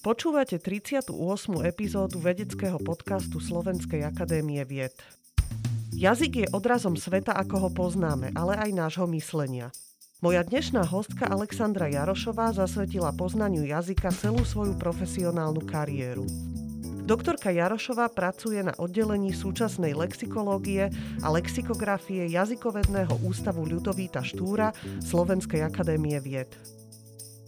Počúvate 38. epizódu vedeckého podcastu Slovenskej akadémie vied. Jazyk je odrazom sveta, ako ho poznáme, ale aj nášho myslenia. Moja dnešná hostka Alexandra Jarošová zasvetila poznaniu jazyka celú svoju profesionálnu kariéru. Doktorka Jarošová pracuje na oddelení súčasnej lexikológie a lexikografie Jazykovedného ústavu Ľudovíta Štúra Slovenskej akadémie vied.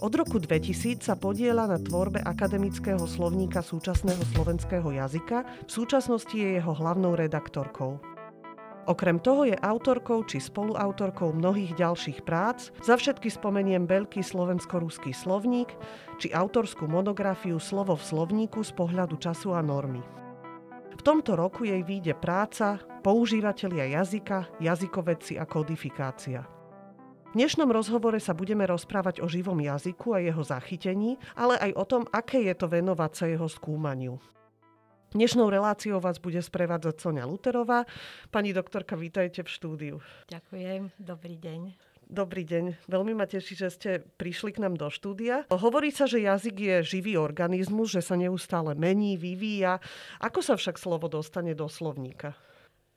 Od roku 2000 sa podieľa na tvorbe akademického slovníka súčasného slovenského jazyka, v súčasnosti je jeho hlavnou redaktorkou. Okrem toho je autorkou či spoluautorkou mnohých ďalších prác, za všetky spomeniem veľký slovensko-ruský slovník či autorskú monografiu Slovo v slovníku z pohľadu času a normy. V tomto roku jej vyjde práca Používatelia jazyka, jazykovedci a kodifikácia. V dnešnom rozhovore sa budeme rozprávať o živom jazyku a jeho zachytení, ale aj o tom, aké je to venovať sa jeho skúmaniu. Dnešnou reláciou vás bude sprevádzať Sonia Luterová. Pani doktorka, vítajte v štúdiu. Ďakujem, dobrý deň. Dobrý deň, veľmi ma teší, že ste prišli k nám do štúdia. Hovorí sa, že jazyk je živý organizmus, že sa neustále mení, vyvíja. Ako sa však slovo dostane do slovníka?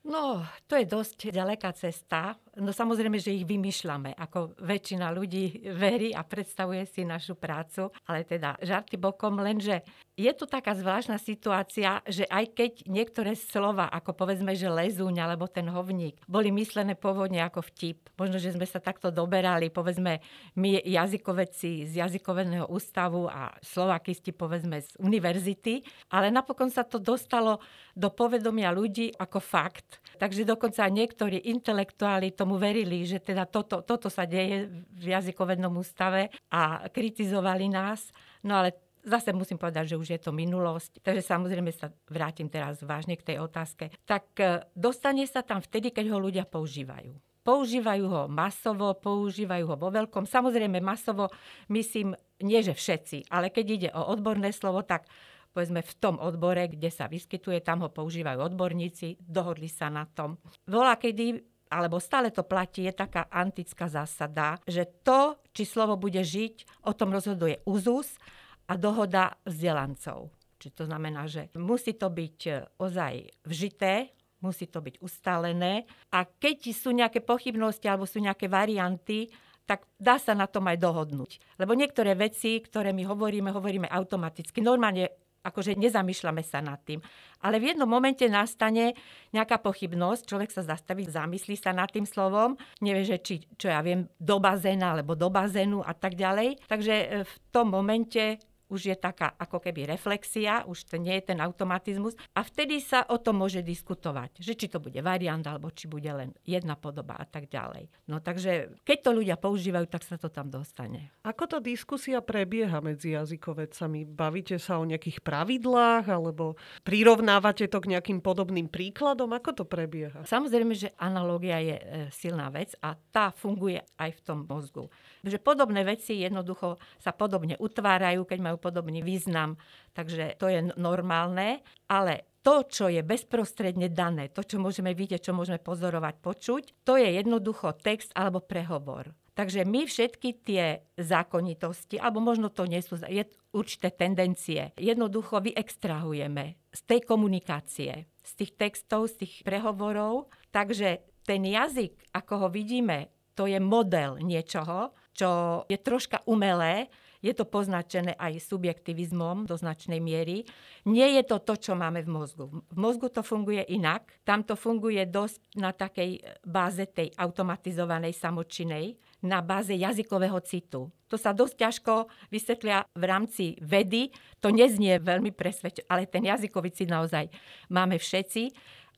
No, to je dosť ďaleká cesta. No samozrejme, že ich vymýšľame, ako väčšina ľudí verí a predstavuje si našu prácu. Ale teda žarty bokom, lenže je tu taká zvláštna situácia, že aj keď niektoré slova, ako povedzme, že lezúň alebo ten hovník, boli myslené pôvodne ako vtip. Možno, že sme sa takto doberali, povedzme, my jazykovedci z Jazykovedného ústavu a slovakisti, povedzme, z univerzity. Ale napokon sa to dostalo do povedomia ľudí ako fakt. Takže dokonca niektorí intelektuáli tomu verili, že teda toto sa deje v Jazykovednom ústave a kritizovali nás. No ale zase musím povedať, že už je to minulosť. Takže samozrejme sa vrátim teraz vážne k tej otázke. Tak dostane sa tam vtedy, keď ho ľudia používajú. Používajú ho masovo, používajú ho vo veľkom. Samozrejme masovo, myslím, nie že všetci, ale keď ide o odborné slovo, tak povedzme v tom odbore, kde sa vyskytuje, tam ho používajú odborníci, dohodli sa na tom. Voľakedy, alebo stále to platí, je taká antická zásada, že to, či slovo bude žiť, o tom rozhoduje úzus a dohoda vzdelancov. Čiže to znamená, že musí to byť ozaj vžité, musí to byť ustálené a keď sú nejaké pochybnosti alebo sú nejaké varianty, tak dá sa na tom aj dohodnúť. Lebo niektoré veci, ktoré my hovoríme automaticky. Normálne akože nezamýšľame sa nad tým. Ale v jednom momente nastane nejaká pochybnosť, človek sa zastaví, zamyslí sa nad tým slovom, nevie, že či, čo ja viem, do bazéna alebo do bazénu a tak ďalej. Takže v tom momente už je taká ako keby reflexia, už to nie je ten automatizmus a vtedy sa o tom môže diskutovať, že či to bude variant, alebo či bude len jedna podoba a tak ďalej. No takže keď to ľudia používajú, tak sa to tam dostane. Ako tá diskusia prebieha medzi jazykovedcami? Bavíte sa o nejakých pravidlách, alebo prirovnávate to k nejakým podobným príkladom? Ako to prebieha? Samozrejme, že analogia je silná vec a tá funguje aj v tom mozgu. Že podobné veci jednoducho sa podobne utvárajú, keď majú podobný význam, takže to je normálne, ale to, čo je bezprostredne dané, to, čo môžeme vidieť, čo môžeme pozorovať, počuť, to je jednoducho text alebo prehovor. Takže my všetky tie zákonitosti, alebo možno to nie sú, je určité tendencie, jednoducho vyextrahujeme z tej komunikácie, z tých textov, z tých prehovorov, takže ten jazyk, ako ho vidíme, to je model niečoho, čo je troška umelé. Je to poznačené aj subjektivizmom do značnej miery. Nie je to to, čo máme v mozgu. V mozgu to funguje inak. Tam to funguje dosť na takej báze tej automatizovanej samočinej, na báze jazykového citu. To sa dosť ťažko vysvetlia v rámci vedy. To neznie veľmi presvedčivo, ale ten jazykový cit naozaj máme všetci.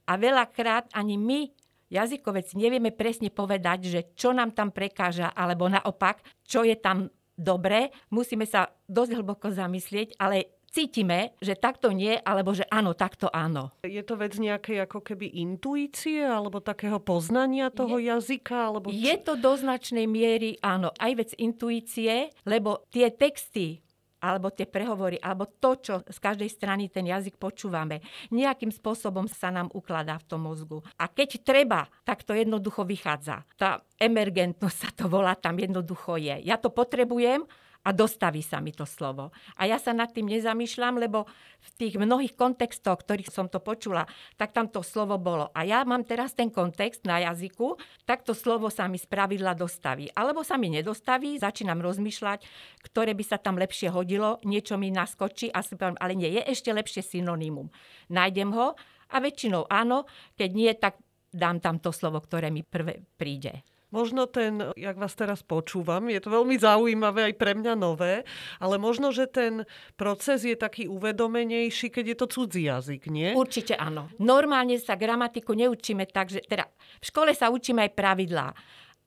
A veľakrát ani my, jazykovedci, nevieme presne povedať, že čo nám tam prekáža, alebo naopak, čo je tam dobre, musíme sa dosť hlboko zamyslieť, ale cítime, že takto nie, alebo že áno, takto áno. Je to vec nejakej ako keby intuície, alebo takého poznania toho jazyka? Alebo je to do značnej miery, áno, aj vec intuície, lebo tie texty, alebo tie prehovory, alebo to, čo z každej strany ten jazyk počúvame, nejakým spôsobom sa nám ukladá v tom mozgu. A keď treba, tak to jednoducho vychádza. Tá emergentnosť sa to volá, tam jednoducho je. Ja to potrebujem a dostaví sa mi to slovo. A ja sa nad tým nezamýšľam, lebo v tých mnohých kontextoch, ktorých som to počula, tak tam to slovo bolo. A ja mám teraz ten kontext na jazyku, tak to slovo sa mi spravidla dostaví. Alebo sa mi nedostaví, začínam rozmýšľať, ktoré by sa tam lepšie hodilo, niečo mi naskočí, ale nie, je ešte lepšie synonymum. Nájdem ho a väčšinou áno, keď nie, tak dám tam to slovo, ktoré mi prvé príde. Možno jak vás teraz počúvam, je to veľmi zaujímavé, aj pre mňa nové, ale možno, že ten proces je taký uvedomenejší, keď je to cudzí jazyk, nie? Určite áno. Normálne sa gramatiku neučíme tak, že v škole sa učíme aj pravidlá,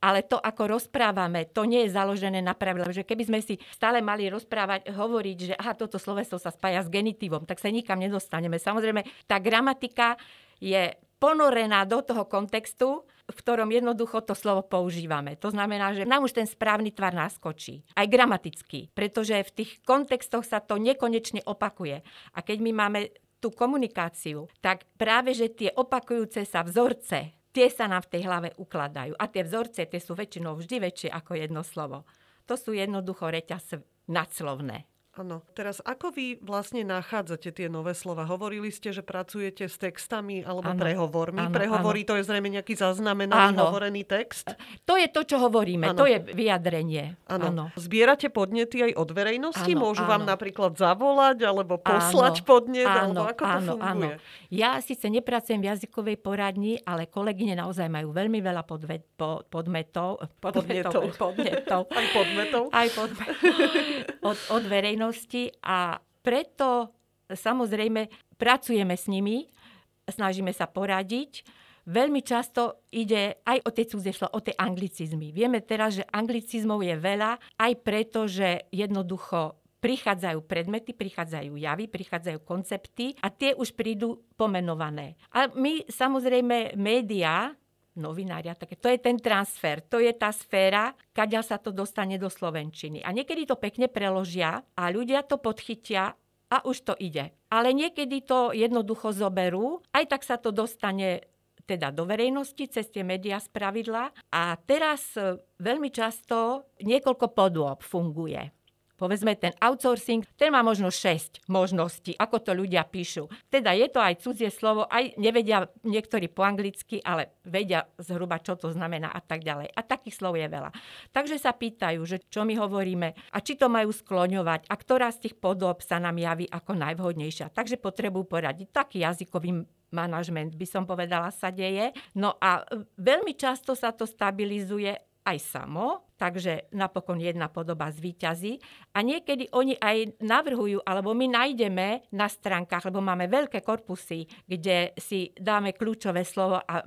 ale to, ako rozprávame, to nie je založené na pravidlách. Že keby sme si stále mali rozprávať, hovoriť, že toto sloveso sa spája s genitívom, tak sa nikam nedostaneme. Samozrejme, tá gramatika je ponorená do toho kontextu, v ktorom jednoducho to slovo používame. To znamená, že nám už ten správny tvar naskočí. Aj gramaticky. Pretože v tých kontextoch sa to nekonečne opakuje. A keď my máme tú komunikáciu, tak práve, že tie opakujúce sa vzorce, tie sa nám v tej hlave ukladajú. A tie vzorce, tie sú väčšinou vždy väčšie ako jedno slovo. To sú jednoducho reťaz nadslovné. Áno. Teraz ako vy vlastne nachádzate tie nové slova? Hovorili ste, že pracujete s textami alebo prehovormi. Prehovory. To je zrejme nejaký zaznamenaný hovorený text? To je to, čo hovoríme. Ano. To je vyjadrenie. Áno. Zbierate podnety aj od verejnosti? Ano. Môžu vám napríklad zavolať alebo poslať podnet? Áno, ako to funguje? Ano. Ja síce nepracujem v jazykovej poradni, ale kolegyne naozaj majú veľmi veľa podmetov od verejnosti. A preto samozrejme pracujeme s nimi, snažíme sa poradiť. Veľmi často ide aj o tie cudzie slova, o tie anglicizmy. Vieme teraz, že anglicizmov je veľa, aj preto, že jednoducho prichádzajú predmety, prichádzajú javy, prichádzajú koncepty a tie už prídu pomenované. A my samozrejme médiá, novinária, také. To je ten transfer, to je tá sféra, kadiaľ sa to dostane do slovenčiny. A niekedy to pekne preložia a ľudia to podchytia a už to ide. Ale niekedy to jednoducho zoberú, aj tak sa to dostane teda do verejnosti, cez tie médiá spravidla. A teraz veľmi často niekoľko podôb funguje. Povedzme, ten outsourcing, ten má možno 6 možností, ako to ľudia píšu. Teda je to aj cudzie slovo, aj nevedia niektorí po anglicky, ale vedia zhruba, čo to znamená a tak ďalej. A takých slov je veľa. Takže sa pýtajú, že čo my hovoríme a či to majú skloňovať a ktorá z tých podôb sa nám javí ako najvhodnejšia. Takže potrebujú poradiť. Taký jazykový manažment, by som povedala, sa deje. No a veľmi často sa to stabilizuje aj samo, takže napokon jedna podoba zvíťazí. A niekedy oni aj navrhujú, alebo my nájdeme na stránkach, lebo máme veľké korpusy, kde si dáme kľúčové slovo a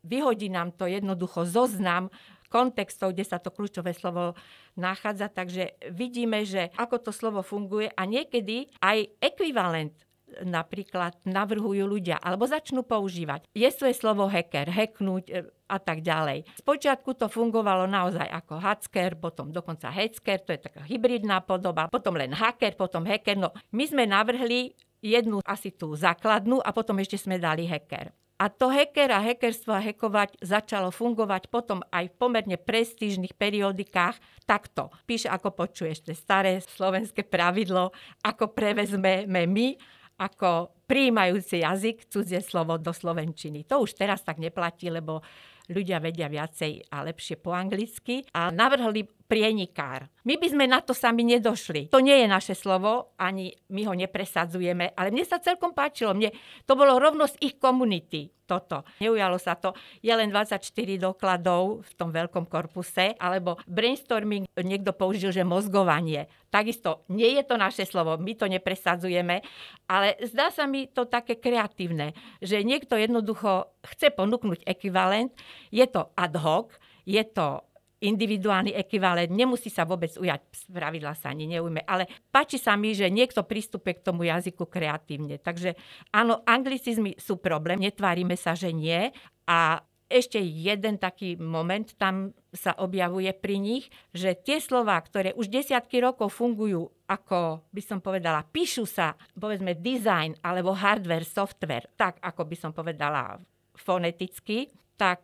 vyhodí nám to jednoducho zoznam kontextov, kde sa to kľúčové slovo nachádza. Takže vidíme, že ako to slovo funguje a niekedy aj ekvivalent napríklad navrhujú ľudia alebo začnú používať. Je svoje slovo hacker, hacknúť a tak ďalej. Spočiatku to fungovalo naozaj ako hacker, potom dokonca hacker, to je taká hybridná podoba, potom len hacker, potom hacker. No, my sme navrhli jednu asi tú základnú a potom ešte sme dali hacker. A to hacker a hackerstvo a hackovať začalo fungovať potom aj v pomerne prestížnych periodikách takto. Píš, ako počuješ, to staré slovenské pravidlo, ako prevezme my, ako prijímajúci jazyk cudzie slovo do slovenčiny. To už teraz tak neplatí, lebo ľudia vedia viacej a lepšie po anglicky a navrhli prienikár. My by sme na to sami nedošli. To nie je naše slovo, ani my ho nepresadzujeme, ale mne sa celkom páčilo. To bolo rovno z ich komunity toto. Neujalo sa to. Je len 24 dokladov v tom veľkom korpuse, alebo brainstorming niekto použil, že mozgovanie. Takisto nie je to naše slovo, my to nepresadzujeme, ale zdá sa mi to také kreatívne, že niekto jednoducho chce ponúknuť ekvivalent. Je to ad hoc, je to individuálny ekvivalent, nemusí sa vôbec ujať, pravidla sa ani neujme, ale páči sa mi, že niekto pristupuje k tomu jazyku kreatívne. Takže áno, anglicizmy sú problém, netvárime sa, že nie. A ešte jeden taký moment tam sa objavuje pri nich, že tie slová, ktoré už desiatky rokov fungujú, ako by som povedala, píšu sa, povedzme, design alebo hardware, software, tak ako by som povedala foneticky, tak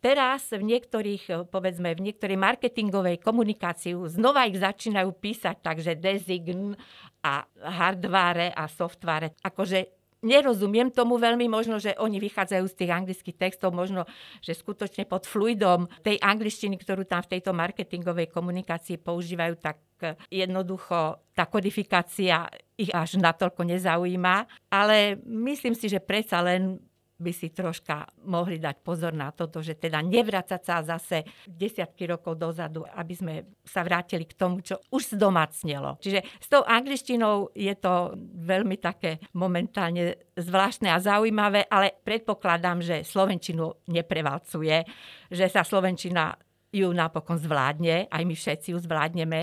teraz v niektorých, povedzme, v niektorej marketingovej komunikácii znova ich začínajú písať, takže design a hardware a software. Akože nerozumiem tomu veľmi, možno, že oni vychádzajú z tých anglických textov, možno, že skutočne pod fluidom tej angličtiny, ktorú tam v tejto marketingovej komunikácii používajú, tak jednoducho tá kodifikácia ich až natoľko nezaujíma. Ale myslím si, že predsa len by si troška mohli dať pozor na toto, že teda nevrácať sa zase desiatky rokov dozadu, aby sme sa vrátili k tomu, čo už zdomácnelo. Čiže s tou angličtinou je to veľmi také momentálne zvláštne a zaujímavé, ale predpokladám, že slovenčinu neprevalcuje, že sa slovenčina ju napokon zvládne, aj my všetci ju zvládneme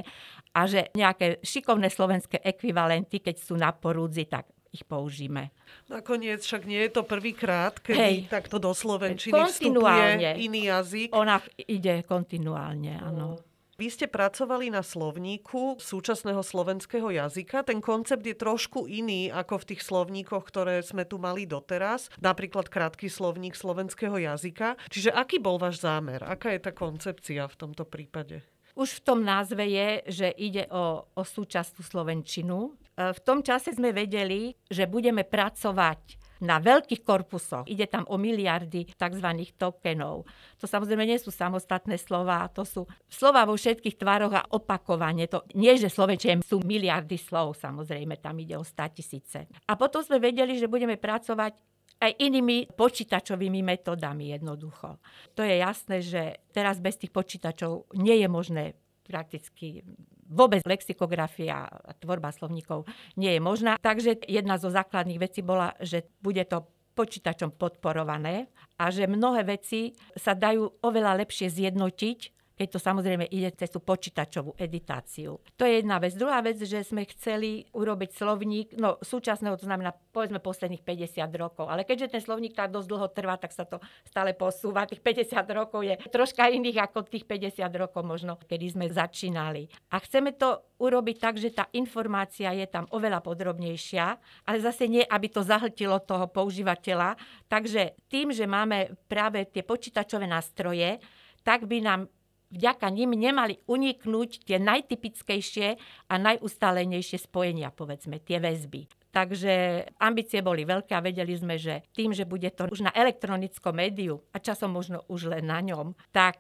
a že nejaké šikovné slovenské ekvivalenty, keď sú na porúdzi, tak ich použijeme. Nakoniec však nie je to prvýkrát, keď takto do slovenčiny vstupuje iný jazyk. Ona ide kontinuálne, áno. Vy ste pracovali na slovníku súčasného slovenského jazyka. Ten koncept je trošku iný ako v tých slovníkoch, ktoré sme tu mali doteraz. Napríklad krátky slovník slovenského jazyka. Čiže aký bol váš zámer? Aká je tá koncepcia v tomto prípade? Už v tom názve je, že ide o súčasnú slovenčinu. V tom čase sme vedeli, že budeme pracovať na veľkých korpusoch. Ide tam o miliardy tzv. Tokenov. To samozrejme nie sú samostatné slova, to sú slova vo všetkých tvaroch a opakovanie. To nie, že slovenčine sú miliardy slov, samozrejme, tam ide o 100 000. A potom sme vedeli, že budeme pracovať aj inými počítačovými metodami jednoducho. To je jasné, že teraz bez tých počítačov nie je možné prakticky vôbec lexikografia a tvorba slovníkov nie je možná. Takže jedna zo základných vecí bola, že bude to počítačom podporované a že mnohé veci sa dajú oveľa lepšie zjednotiť, keď to samozrejme ide cez tú počítačovú editáciu. To je jedna vec. Druhá vec, že sme chceli urobiť slovník, no súčasného, to znamená povedzme posledných 50 rokov, ale keďže ten slovník tak dosť dlho trvá, tak sa to stále posúva. Tých 50 rokov je troška iných ako tých 50 rokov možno, kedy sme začínali. A chceme to urobiť tak, že tá informácia je tam oveľa podrobnejšia, ale zase nie, aby to zahltilo toho používateľa. Takže tým, že máme práve tie počítačové nástroje, tak by nám vďaka nim nemali uniknúť tie najtypickejšie a najustálenejšie spojenia, povedzme, tie väzby. Takže ambície boli veľké a vedeli sme, že tým, že bude to už na elektronickom médiu a časom možno už len na ňom, tak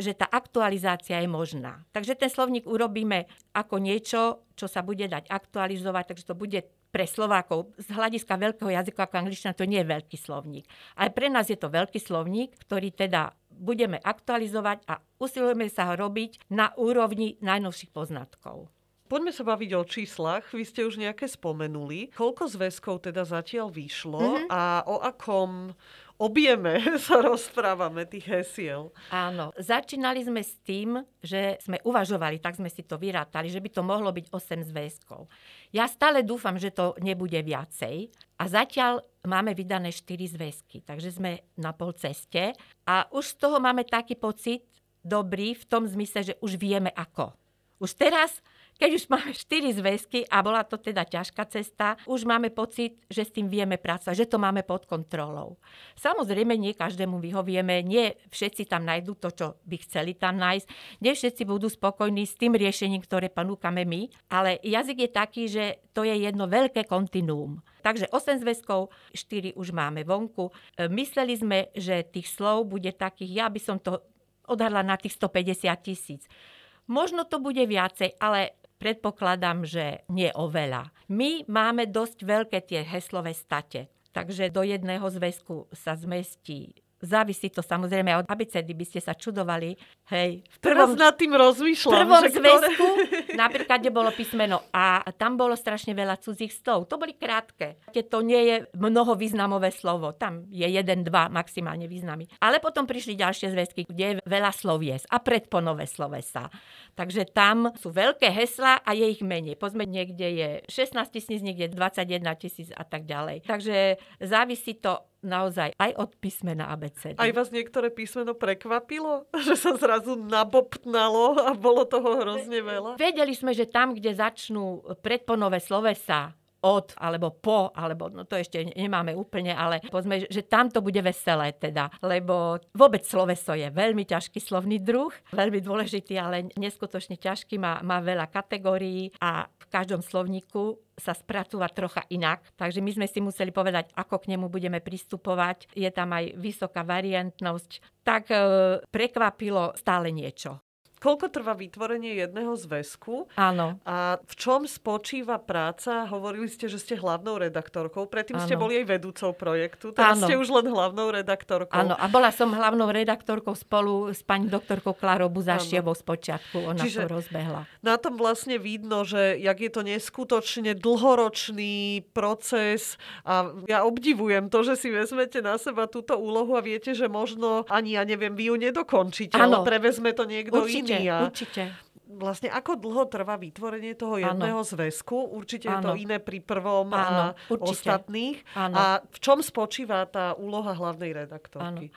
že tá aktualizácia je možná. Takže ten slovník urobíme ako niečo, čo sa bude dať aktualizovať, takže to bude pre Slovákov z hľadiska veľkého jazyka ako angličtina to nie je veľký slovník. Ale pre nás je to veľký slovník, ktorý teda budeme aktualizovať a usilujeme sa ho robiť na úrovni najnovších poznatkov. Poďme sa baviť o číslach. Vy ste už nejaké spomenuli. Koľko zväzkov teda zatiaľ vyšlo a o akom objeme sa rozprávame tých hesiel? Áno. Začínali sme s tým, že sme uvažovali, tak sme si to vyrátali, že by to mohlo byť 8 zväzkov. Ja stále dúfam, že to nebude viacej a zatiaľ máme vydané 4 zväzky, takže sme na pol ceste a už z toho máme taký pocit dobrý v tom zmysle, že už vieme ako. Už teraz, keď už máme 4 zväzky a bola to teda ťažká cesta, už máme pocit, že s tým vieme pracovať, že to máme pod kontrolou. Samozrejme, nie každému vyhovieme, nie všetci tam nájdú to, čo by chceli tam nájsť, nie všetci budú spokojní s tým riešením, ktoré ponúkame my, ale jazyk je taký, že to je jedno veľké kontinuum. Takže 8 zväzkov, 4 už máme vonku. Mysleli sme, že tých slov bude takých, ja by som to odhadla na tých 150 000. Možno to bude viacej, ale predpokladám, že nie oveľa. My máme dosť veľké tie heslové state, takže do jedného zväzku sa zmestí. Závisí to samozrejme od abecedy, by ste sa čudovali. Hej, v prvom, nad tým rozmýšľam, prvom zväzku napríklad, kde bolo písmeno A, tam bolo strašne veľa cudzích slov. To boli krátke. To nie je mnoho významové slovo. Tam je 1, 2 maximálne významy. Ale potom prišli ďalšie zväzky, kde je veľa slovies a predponové slovesa. Takže tam sú veľké heslá a je ich menej. Pozme, niekde je 16 000, niekde 21 000 a tak ďalej. Takže závisí to naozaj aj od písmena abecedy. Aj vás niektoré písmeno prekvapilo? Že sa zrazu nabobtnalo a bolo toho hrozne veľa? Vedeli sme, že tam, kde začnú predponové slovesá od, alebo po, alebo no to ešte nemáme úplne, ale povedzme, že tam to bude veselé teda, lebo vôbec sloveso je veľmi ťažký slovný druh, veľmi dôležitý, ale neskutočne ťažký, má veľa kategórií a v každom slovníku sa spracúva trocha inak. Takže my sme si museli povedať, ako k nemu budeme pristupovať. Je tam aj vysoká variantnosť. Tak prekvapilo stále niečo. Koľko trvá vytvorenie jedného zväzku? Áno. A v čom spočíva práca? Hovorili ste, že ste hlavnou redaktorkou. Predtým ste boli aj vedúcou projektu. Teraz ste už len hlavnou redaktorkou. Áno, a bola som hlavnou redaktorkou spolu s pani doktorkou Klarobu Zaštievou spočiatku. Ona to rozbehla. Na tom vlastne vidno, že jak je to neskutočne dlhoročný proces a ja obdivujem to, že si vezmete na seba túto úlohu a viete, že možno ani ja neviem, vy ju nedokončíte, ale prevezme to niekto iný. Určite. Vlastne ako dlho trvá vytvorenie toho jedného zväzku? Určite je to iné pri prvom a ostatných. A v čom spočíva tá úloha hlavnej redaktorky?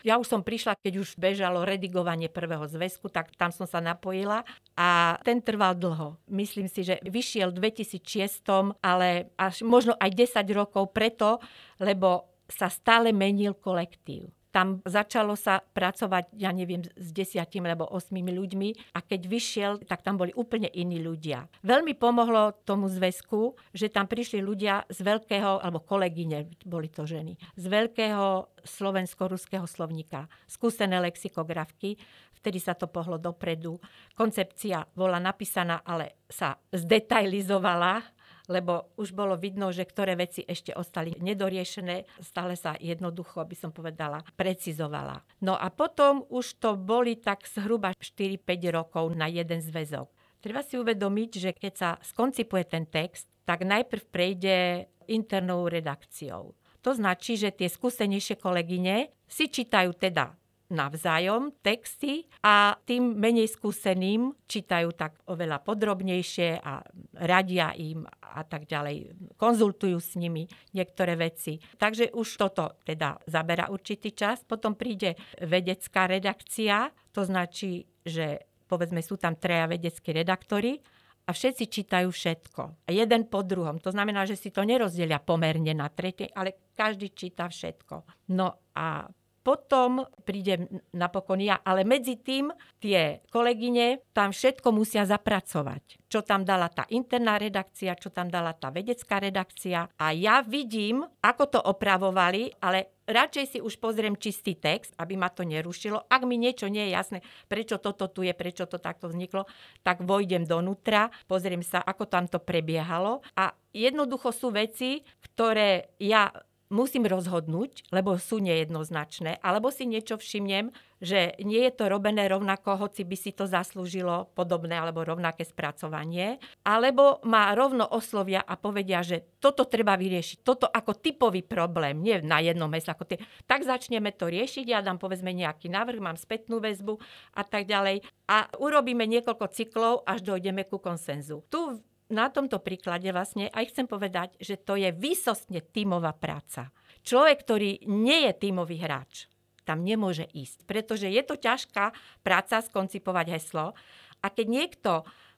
Ja už som prišla, keď už bežalo redigovanie prvého zväzku, tak tam som sa napojila a ten trval dlho. Myslím si, že vyšiel v 2006, ale až možno aj 10 rokov preto, lebo sa stále menil kolektív. Tam začalo sa pracovať, ja neviem, s 10 alebo 8 ľuďmi a keď vyšiel, tak tam boli úplne iní ľudia. Veľmi pomohlo tomu zväzku, že tam prišli ľudia z veľkého, alebo kolegyne, boli to ženy, z veľkého slovensko-ruského slovníka, skúsené lexikografky, vtedy sa to pohlo dopredu. Koncepcia bola napísaná, ale sa zdetailizovala, lebo už bolo vidno, že ktoré veci ešte ostali nedoriešené. Stále sa jednoducho, by som povedala, precizovala. No a potom už to boli tak zhruba 4-5 rokov na jeden zväzok. Treba si uvedomiť, že keď sa skoncipuje ten text, tak najprv prejde internou redakciou. To značí, že tie skúsenejšie kolegyne si čítajú teda navzájom texty a tým menej skúseným čítajú tak oveľa podrobnejšie a radia im a tak ďalej. Konzultujú s nimi niektoré veci. Takže už toto teda zabera určitý čas. Potom príde vedecká redakcia, to značí, že povedzme sú tam traja vedeckí redaktori a všetci čítajú všetko. Jeden po druhom. To znamená, že si to nerozdelia pomerne na tretie, ale každý číta všetko. No a potom príde napokon ja, ale medzi tým tie kolegyne tam všetko musia zapracovať. Čo tam dala tá interná redakcia, čo tam dala tá vedecká redakcia. A ja vidím, ako to opravovali, ale radšej si už pozriem čistý text, aby ma to nerušilo. Ak mi niečo nie je jasné, prečo toto tu je, prečo to takto vzniklo, tak vojdem donútra, pozriem sa, ako tam to prebiehalo. A jednoducho sú veci, ktoré ja musím rozhodnúť, lebo sú nejednoznačné, alebo si niečo všimnem, že nie je to robené rovnako, hoci by si to zaslúžilo podobné alebo rovnaké spracovanie, alebo ma rovno oslovia a povedia, že toto treba vyriešiť, toto ako typový problém, nie na jednom mieste, ako tak začneme to riešiť, ja dám povedzme nejaký návrh, mám spätnú väzbu a tak ďalej a urobíme niekoľko cyklov, až dojdeme ku konsenzu. Tu na tomto príklade vlastne aj chcem povedať, že to je výsostne tímová práca. Človek, ktorý nie je tímový hráč, tam nemôže ísť, pretože je to ťažká práca skoncipovať heslo. A keď niekto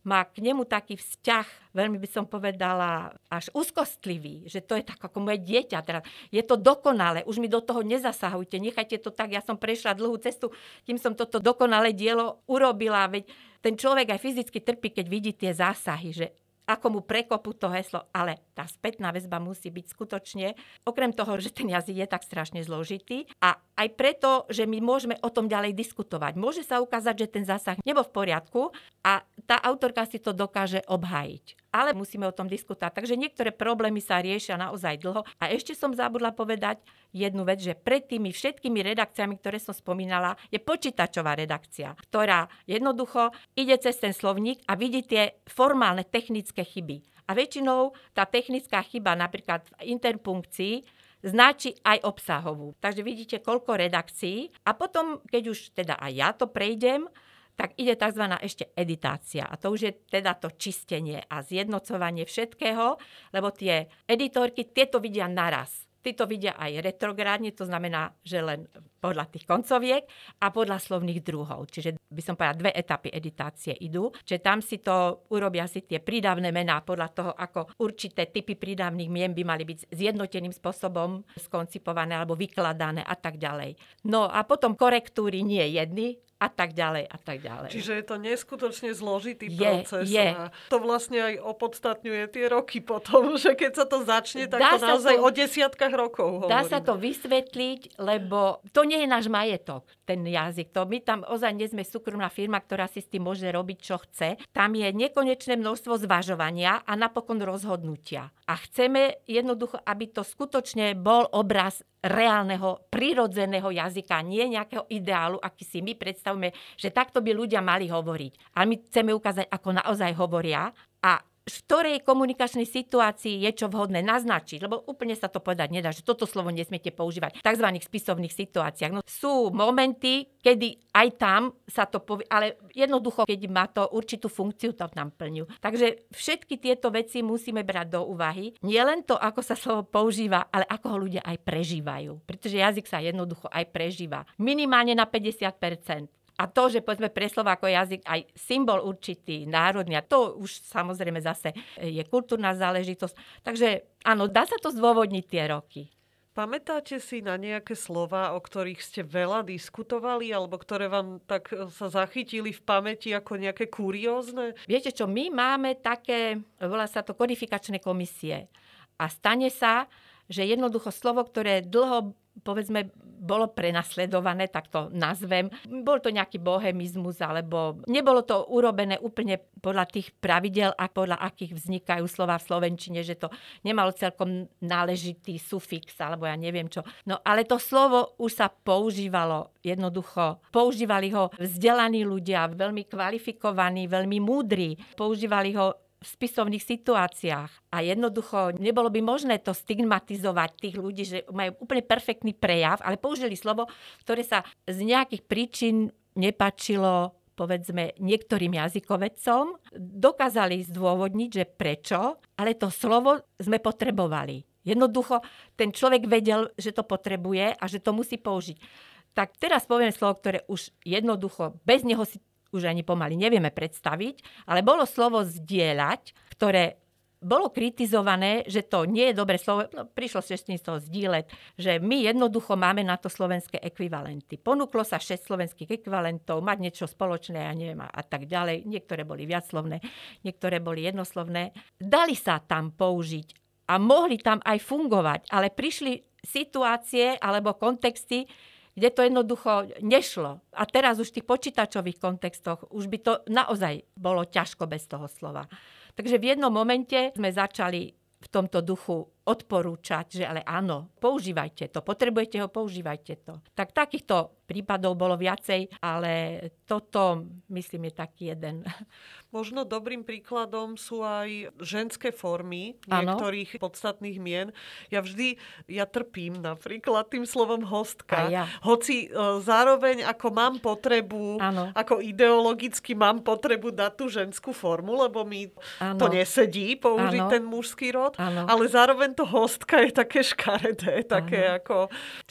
má k nemu taký vzťah, veľmi by som povedala, až úzkostlivý, že to je tak ako moje dieťa. Teraz je to dokonalé, už mi do toho nezasahujte, nechajte to tak, ja som prešla dlhú cestu, kým som toto dokonalé dielo urobila. Veď ten človek aj fyzicky trpí, keď vidí tie zásahy, že ako mu prekopú to heslo, ale tá spätná väzba musí byť skutočne, okrem toho, že ten jazyk je tak strašne zložitý a aj preto, že my môžeme o tom ďalej diskutovať. Môže sa ukázať, že ten zásah nebol v poriadku a tá autorka si to dokáže obhájiť. Ale musíme o tom diskutovať. Takže niektoré problémy sa riešia naozaj dlho. A ešte som zabudla povedať jednu vec, že pred tými všetkými redakciami, ktoré som spomínala, je počítačová redakcia, ktorá jednoducho ide cez ten slovník a vidí tie formálne technické chyby. A väčšinou tá technická chyba napríklad v interpunkcii značí aj obsahovú. Takže vidíte, koľko redakcií. A potom, keď už teda aj ja to prejdem, tak ide tzv. Ešte editácia. A to už je teda to čistenie a zjednocovanie všetkého, lebo tie editorky tieto vidia naraz. Títo vidia aj retrográdne, to znamená, že len podľa tých koncoviek a podľa slovných druhov. Čiže by som povedala, dve etapy editácie idú. Čiže tam si to urobia si tie prídavné mená podľa toho, ako určité typy prídavných mien by mali byť zjednoteným spôsobom skoncipované alebo vykladané a tak ďalej. No a potom korektúry nie jedny, a tak ďalej, a tak ďalej. Čiže je to neskutočne zložitý proces. A to vlastne aj opodstatňuje tie roky potom, že keď sa to začne, tak dá to naozaj to, o desiatkách rokov hovoríme. Dá sa to vysvetliť, lebo to nie je náš majetok, ten jazyk. To my tam ozaj nie sme súkromná firma, ktorá si s tým môže robiť, čo chce. Tam je nekonečné množstvo zvažovania a napokon rozhodnutia. A chceme jednoducho, aby to skutočne bol obraz reálneho, prirodzeného jazyka, nie nejakého ideálu, aký si my predstavujeme, že takto by ľudia mali hovoriť. Ale my chceme ukázať, ako naozaj hovoria a v ktorej komunikačnej situácii je čo vhodné naznačiť, lebo úplne sa to povedať nedá, že toto slovo nesmiete používať v tzv. Spisovných situáciách. No, sú momenty, kedy aj tam sa to povie, ale jednoducho, keď má to určitú funkciu, to tam plňujú. Takže všetky tieto veci musíme brať do úvahy. Nie len to, ako sa slovo používa, ale ako ho ľudia aj prežívajú, pretože jazyk sa jednoducho aj prežíva. Minimálne na 50%. A to, že povedzme pre Slovákov jazyk aj symbol určitý, národný, a to už samozrejme zase je kultúrna záležitosť. Takže áno, dá sa to zdôvodniť tie roky. Pamätáte si na nejaké slová, o ktorých ste veľa diskutovali alebo ktoré vám tak sa zachytili v pamäti ako nejaké kuriózne? Viete čo, my máme také, volá sa to kodifikačné komisie. A stane sa, že jednoducho slovo, ktoré dlho povedzme, bolo prenasledované, tak to nazvem. Bol to nejaký bohemizmus, alebo nebolo to urobené úplne podľa tých pravidel a podľa akých vznikajú slova v slovenčine, že to nemalo celkom náležitý sufix, alebo ja neviem čo. No ale to slovo už sa používalo jednoducho. Používali ho vzdelaní ľudia, veľmi kvalifikovaní, veľmi múdri. Používali ho v spisovných situáciách. A jednoducho nebolo by možné to stigmatizovať tých ľudí, že majú úplne perfektný prejav, ale použili slovo, ktoré sa z nejakých príčin nepáčilo, povedzme, niektorým jazykovedcom. Dokázali zdôvodniť, že prečo, ale to slovo sme potrebovali. Jednoducho ten človek vedel, že to potrebuje a že to musí použiť. Tak teraz poviem slovo, ktoré už jednoducho, bez neho si už ani pomaly nevieme predstaviť, ale bolo slovo zdieľať, ktoré bolo kritizované, že to nie je dobré slovo, no, prišlo z češtinou zdieľať, že my jednoducho máme na to slovenské ekvivalenty. Ponúklo sa 6 slovenských ekvivalentov, mať niečo spoločné, ja neviem, a tak ďalej. Niektoré boli viaclovné, niektoré boli jednoslovné. Dali sa tam použiť a mohli tam aj fungovať, ale prišli situácie alebo kontexty, kde to jednoducho nešlo. A teraz už v tých počítačových kontextoch už by to naozaj bolo ťažko bez toho slova. Takže v jednom momente sme začali v tomto duchu odporúčať, že ale áno, používajte to, potrebujete ho, používajte to. Tak takýchto prípadov bolo viacej, ale toto, myslím, je taký jeden. Možno dobrým príkladom sú aj ženské formy niektorých podstatných mien. Ja trpím napríklad tým slovom hostka. Ja. Hoci zároveň ako mám potrebu, ako ideologicky mám potrebu dať tú ženskú formu, lebo mi to nesedí použiť ten mužský rod, ale zároveň to hostka je také škaredé.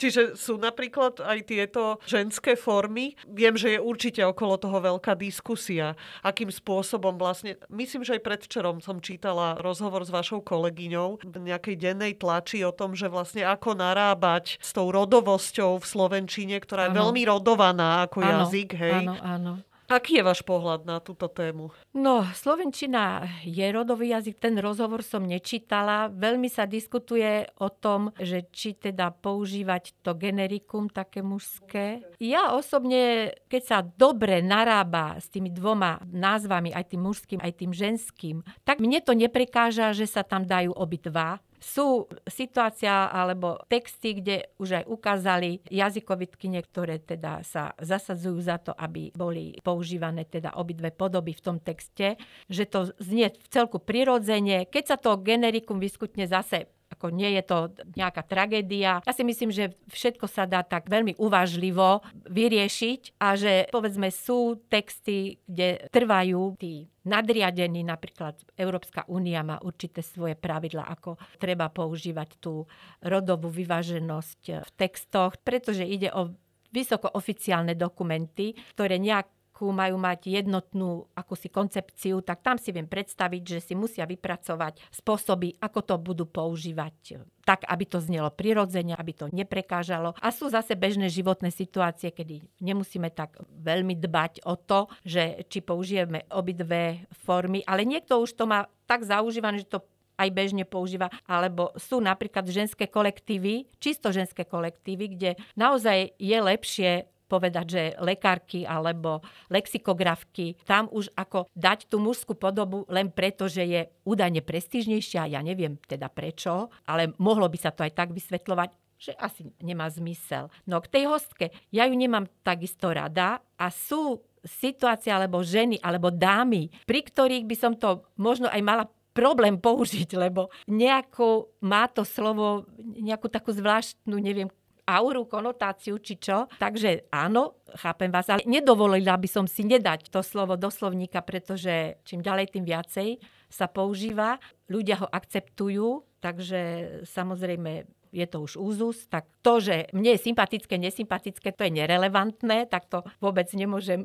Čiže sú napríklad aj tieto ženské formy. Viem, že je určite okolo toho veľká diskusia, akým spôsobom vlastne, myslím, že aj predvčerom som čítala rozhovor s vašou kolegyňou v nejakej dennej tlači o tom, že vlastne ako narábať s tou rodovosťou v slovenčine, ktorá je veľmi rodovaná ako jazyk, hej. Áno. Aký je váš pohľad na túto tému? No, slovenčina je rodový jazyk, ten rozhovor som nečítala. Veľmi sa diskutuje o tom, že či teda používať to generikum také mužské. Ja osobne, keď sa dobre narába s tými dvoma názvami, aj tým mužským, aj tým ženským, tak mne to neprekáža, že sa tam dajú obidva. Sú situácia alebo texty, kde už aj ukázali jazykovidky, ktoré teda sa zasadzujú za to, aby boli používané teda obidve podoby v tom texte, že to znie v celku prirodzene. Keď sa to generikum vyskytne zase ako nie je to nejaká tragédia. Ja si myslím, že všetko sa dá tak veľmi uvážlivo vyriešiť a že povedzme sú texty, kde trvajú tí nadriadení, napríklad Európska únia má určité svoje pravidlá, ako treba používať tú rodovú vyváženosť v textoch, pretože ide o vysoko oficiálne dokumenty, ktoré nejakú majú mať jednotnú akúsi koncepciu, tak tam si viem predstaviť, že si musia vypracovať spôsoby, ako to budú používať tak, aby to znelo prirodzene, aby to neprekážalo. A sú zase bežné životné situácie, kedy nemusíme tak veľmi dbať o to, že či použijeme obidve formy, ale niekto už to má tak zaužívané, že to aj bežne používa, alebo sú napríklad ženské kolektívy, čisto ženské kolektívy, kde naozaj je lepšie povedať, že lekárky alebo lexikografky, tam už ako dať tú mužskú podobu len preto, že je údajne prestížnejšia, ja neviem teda prečo, ale mohlo by sa to aj tak vysvetľovať, že asi nemá zmysel. No k tej hostke, ja ju nemám takisto rada a sú situácie alebo ženy, alebo dámy, pri ktorých by som to možno aj mala problém použiť, lebo nejako má to slovo nejakú takú zvláštnu, neviem, auru, konotáciu či čo. Takže áno, chápem vás, ale nedovolila by som si nedať to slovo do slovníka, pretože čím ďalej, tým viacej sa používa. Ľudia ho akceptujú, takže samozrejme je to už úzus. Tak to, že mne je sympatické, nesympatické, to je nerelevantné, tak to vôbec nemôžem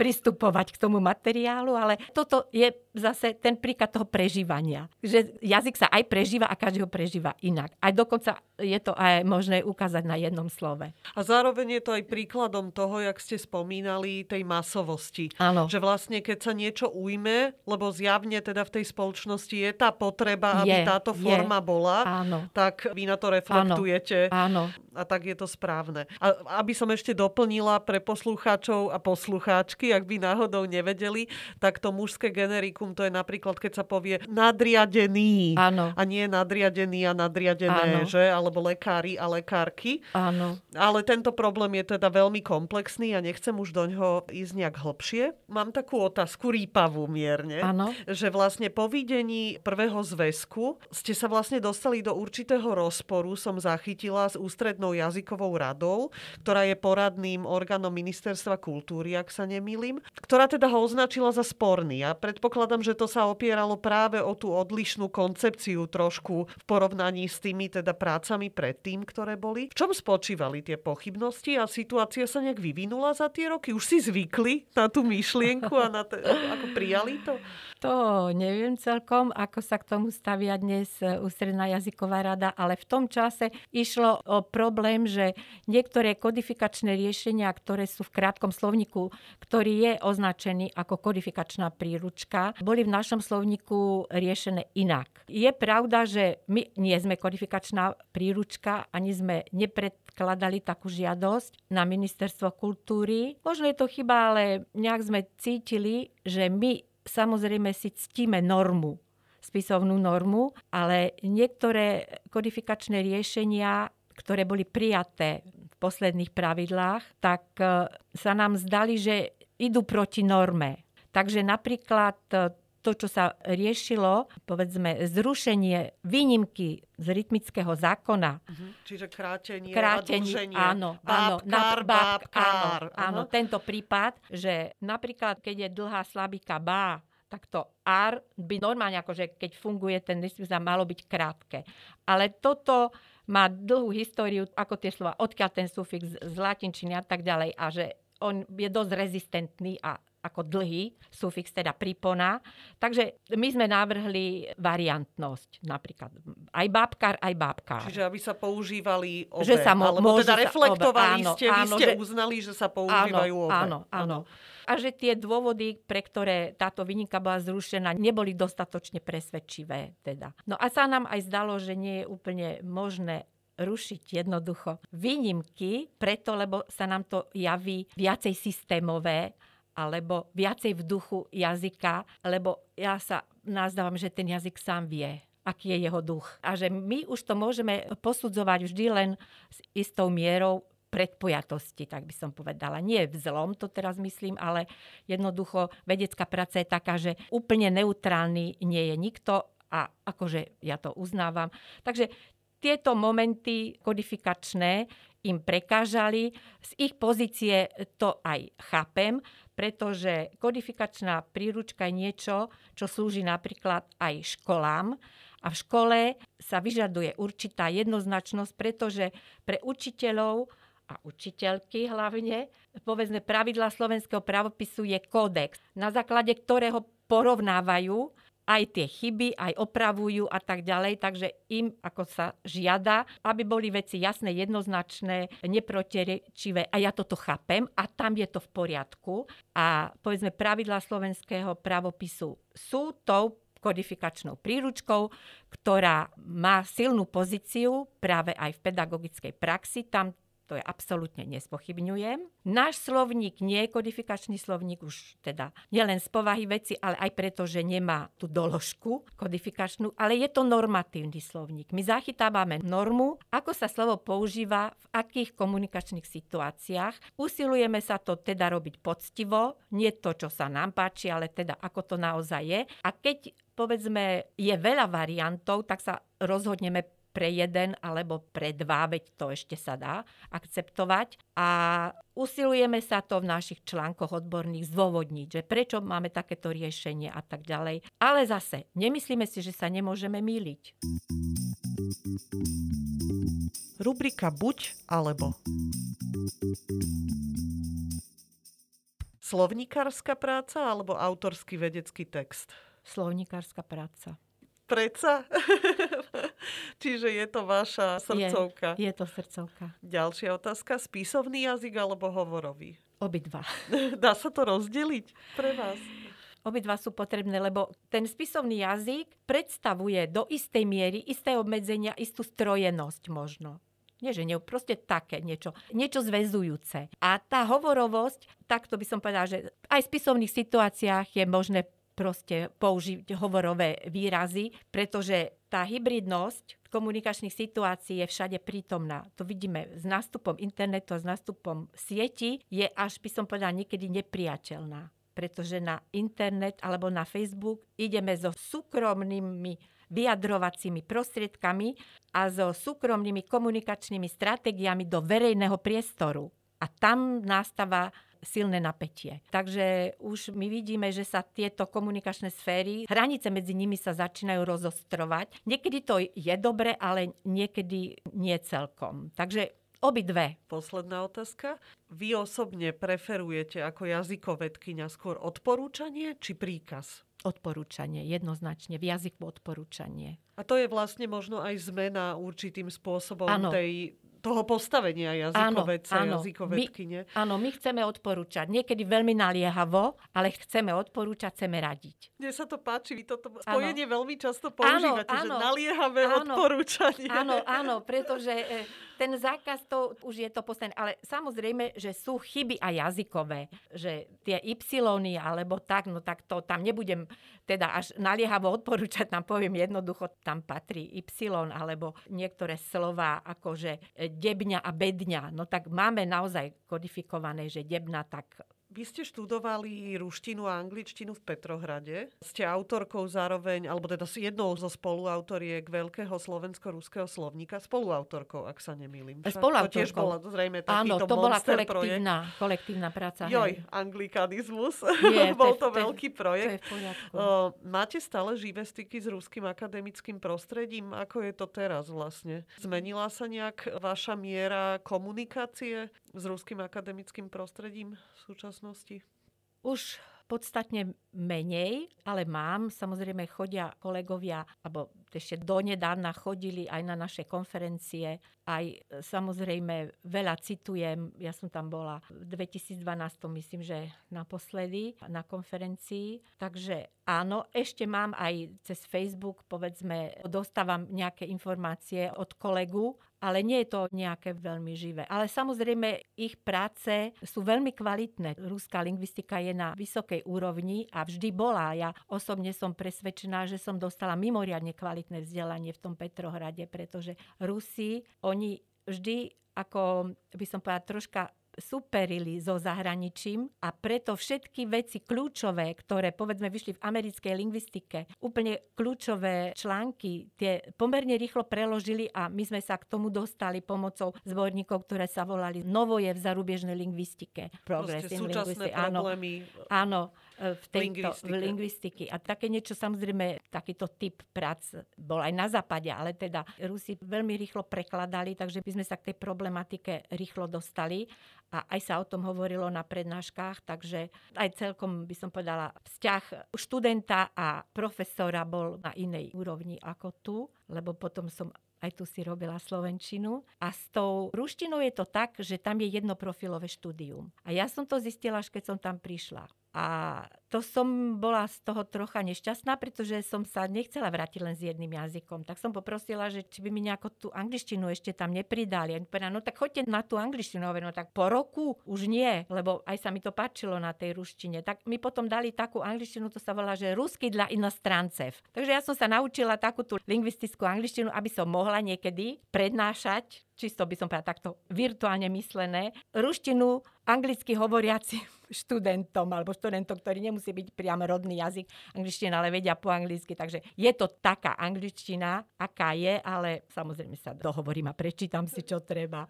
pristupovať k tomu materiálu, ale toto je zase ten príklad toho prežívania. Že jazyk sa aj prežíva a každý ho prežíva inak. Aj dokonca je to aj možné ukázať na jednom slove. A zároveň je to aj príkladom toho, jak ste spomínali, tej masovosti. Áno. Že vlastne, keď sa niečo ujme, lebo zjavne teda v tej spoločnosti je tá potreba, aby táto forma bola, áno, tak vy na to reflektujete. Áno. A tak je to správne. A aby som ešte doplnila pre poslucháčov a poslucháčky, ak by náhodou nevedeli, tak to mužské generiku, to je napríklad, keď sa povie nadriadený, áno, a nie nadriadený a nadriadené, áno, že? Alebo lekári a lekárky. Áno. Ale tento problém je teda veľmi komplexný a nechcem už doňho ísť nejak hlbšie. Mám takú otázku, rýpavú mierne, áno, že vlastne po videní prvého zväzku ste sa vlastne dostali do určitého rozporu, som zachytila, s Ústrednou jazykovou radou, ktorá je poradným orgánom Ministerstva kultúry, ak sa nemýlim, ktorá teda ho označila za sporný. Ja predpokladám, že to sa opieralo práve o tú odlišnú koncepciu trošku v porovnaní s tými teda prácami predtým, ktoré boli. V čom spočívali tie pochybnosti a situácia sa nejak vyvinula za tie roky? Už si zvykli na tú myšlienku a na ako prijali to? To neviem celkom, ako sa k tomu stavia dnes Ústredná jazyková rada, ale v tom čase išlo o problém, že niektoré kodifikačné riešenia, ktoré sú v krátkom slovníku, ktorý je označený ako kodifikačná príručka, boli v našom slovníku riešené inak. Je pravda, že my nie sme kodifikačná príručka, ani sme nepredkladali takú žiadosť na Ministerstvo kultúry. Možno je to chyba, ale nejak sme cítili, že my samozrejme si ctíme normu, spisovnú normu, ale niektoré kodifikačné riešenia, ktoré boli prijaté v posledných pravidlách, tak sa nám zdali, že idú proti norme. Takže napríklad to, čo sa riešilo, povedzme, zrušenie výnimky z rytmického zákona. Čiže krátenie, a dlženie. Áno, bábkár. Áno, tento prípad, že napríklad, keď je dlhá slabika bá, tak to ár by normálne, akože keď funguje ten rytmus, malo byť krátke. Ale toto má dlhú históriu, ako tie slova, odkiaľ ten sufix z latinčiny a tak ďalej, a že on je dosť rezistentný a ako dlhý sufix, teda prípona. Takže my sme navrhli variantnosť, napríklad aj bábkár. Čiže aby sa používali obe, že sa alebo teda reflektovali obe. Vy ste uznali, že sa používajú obe. Áno. A že tie dôvody, pre ktoré táto výnimka bola zrušená, neboli dostatočne presvedčivé. Teda. No a sa nám aj zdalo, že nie je úplne možné rušiť jednoducho výnimky, preto, lebo sa nám to javí viacej systémové, alebo viacej v duchu jazyka, lebo ja sa nazdávam, že ten jazyk sám vie, aký je jeho duch. A že my už to môžeme posudzovať vždy len s istou mierou predpojatosti, tak by som povedala. Nie vzlom, to teraz myslím, ale jednoducho vedecká práca je taká, že úplne neutrálny nie je nikto, a akože ja to uznávam. Takže tieto momenty kodifikačné im prekážali. Z ich pozície to aj chápem, pretože kodifikačná príručka je niečo, čo slúži napríklad aj školám. A v škole sa vyžaduje určitá jednoznačnosť, pretože pre učiteľov a učiteľky hlavne, povedzme, pravidlá slovenského pravopisu je kódex, na základe ktorého porovnávajú aj tie chyby, aj opravujú a tak ďalej. Takže im ako sa žiada, aby boli veci jasné, jednoznačné, neprotirečivé. A ja toto chápem a tam je to v poriadku. A povedzme, pravidlá slovenského pravopisu sú tou kodifikačnou príručkou, ktorá má silnú pozíciu práve aj v pedagogickej praxi. Tam to ja absolútne nespochybňujem. Náš slovník nie je kodifikačný slovník už teda nielen z povahy veci, ale aj preto, že nemá tú doložku kodifikačnú, ale je to normatívny slovník. My zachytávame normu, ako sa slovo používa, v akých komunikačných situáciách. Usilujeme sa to teda robiť poctivo, nie to, čo sa nám páči, ale teda ako to naozaj je. A keď, povedzme, je veľa variantov, tak sa rozhodneme pre jeden alebo pre dva, veď to ešte sa dá akceptovať. A usilujeme sa to v našich článkoch odborných zdôvodniť, že prečo máme takéto riešenie a tak ďalej. Ale zase, nemyslíme si, že sa nemôžeme mýliť. Rubrika Buď alebo. Slovníkárska práca alebo autorský vedecký text? Slovníkárska práca. Preca? Čiže je to vaša srdcovka. Je to srdcovka. Ďalšia otázka. Spisovný jazyk alebo hovorový? Obidva. Dá sa to rozdeliť pre vás? Obidva sú potrebné, lebo ten spisovný jazyk predstavuje do istej miery isté obmedzenia, istú strojenosť možno. Proste také niečo. Niečo zväzujúce. A tá hovorovosť, takto by som povedala, že aj v spisovných situáciách je možné proste použiť hovorové výrazy, pretože tá hybridnosť komunikačných situácií je všade prítomná. To vidíme s nástupom internetu a s nástupom sieti je až, by som povedala, niekedy nepriateľná, pretože na internet alebo na Facebook ideme so súkromnými vyjadrovacími prostriedkami a so súkromnými komunikačnými stratégiami do verejného priestoru. A tam nastáva silné napätie. Takže už my vidíme, že sa tieto komunikačné sféry, hranice medzi nimi sa začínajú rozostrovať. Niekedy to je dobre, ale niekedy nie celkom. Takže obidve. Posledná otázka. Vy osobne preferujete ako jazykovedkyňa skôr odporúčanie či príkaz? Odporúčanie, jednoznačne, v jazyku odporúčanie. A to je vlastne možno aj zmena určitým spôsobom toho postavenia jazykovedca, jazykovedkyne. My chceme odporúčať. Niekedy veľmi naliehavo, ale chceme odporúčať, chceme radiť. Mne sa to páči, vy toto spojenie veľmi často používate, že naliehavé odporúčanie. Áno, pretože ten zákaz, to už je to posledné. Ale samozrejme, že sú chyby aj jazykové. Že tie ypsilony alebo tak, tak to tam nebudem teda až naliehavo odporúčať, tam poviem jednoducho, tam patrí ypsilon alebo niektoré slova akože debňa a bedňa. Tak máme naozaj kodifikované, že debňa tak. Vy ste študovali ruštinu a angličtinu v Petrohrade. Ste autorkou zároveň, alebo teda jednou zo spoluautoriek Veľkého slovensko-ruského slovníka. Spoluautorkou, ak sa nemýlim. Spoluautorkou. To tiež bola zrejme takýto monster projekt. Áno, to bola kolektívna práca. Joj, anglikanizmus. Bol to veľký projekt. Máte stále živé styky s ruským akademickým prostredím? Ako je to teraz vlastne? Zmenila sa nejak vaša miera komunikácie s ruským akademickým prostredím v súčasnosti? Už podstatne menej, ale samozrejme chodia kolegovia, alebo ešte donedávna chodili aj na naše konferencie, aj samozrejme veľa citujem, ja som tam bola v 2012, myslím, že naposledy na konferencii, takže áno, ešte mám aj cez Facebook, povedzme, dostávam nejaké informácie od kolegu, ale nie je to nejaké veľmi živé. Ale samozrejme, ich práce sú veľmi kvalitné. Ruská lingvistika je na vysokej úrovni a vždy bola. Ja osobne som presvedčená, že som dostala mimoriadne kvalitné vzdelanie v tom Petrohrade, pretože Rusi, oni vždy, ako by som povedala, troška superili so zahraničím a preto všetky veci kľúčové, ktoré povedzme vyšli v americkej lingvistike, úplne kľúčové články, tie pomerne rýchlo preložili a my sme sa k tomu dostali pomocou zborníkov, ktoré sa volali Novoje v zarubiežnej lingvistike. Proste súčasné problémy. Áno, v lingvistike. A také niečo, samozrejme, takýto typ prác bol aj na západe, ale teda Rusi veľmi rýchlo prekladali, takže my sme sa k tej problematike rýchlo dostali. A aj sa o tom hovorilo na prednáškach, takže aj celkom by som povedala, vzťah študenta a profesora bol na inej úrovni ako tu, lebo potom som aj tu si robila slovenčinu. A s tou ruštinou je to tak, že tam je jednoprofilové štúdium. A ja som to zistila, až keď som tam prišla. A to som bola z toho trocha nešťastná, pretože som sa nechcela vrátiť len s jedným jazykom. Tak som poprosila, že či by mi nejako tú angličtinu ešte tam nepridali. A povedala, no tak choďte na tú angličtinu. No tak po roku už nie, lebo aj sa mi to páčilo na tej ruštine. Tak mi potom dali takú angličtinu, to sa volá, že rusky dla inostrancev. Takže ja som sa naučila takú tú lingvistickú angličtinu, aby som mohla niekedy prednášať, čisto by som povedala takto virtuálne myslené, ruštinu anglicky hovoriaci študentom alebo študentom, ktorí nemusí byť priam rodný jazyk angličtina, ale vedia po anglicky. Takže je to taká angličtina, aká je, ale samozrejme sa dohovorím a prečítam si, čo treba.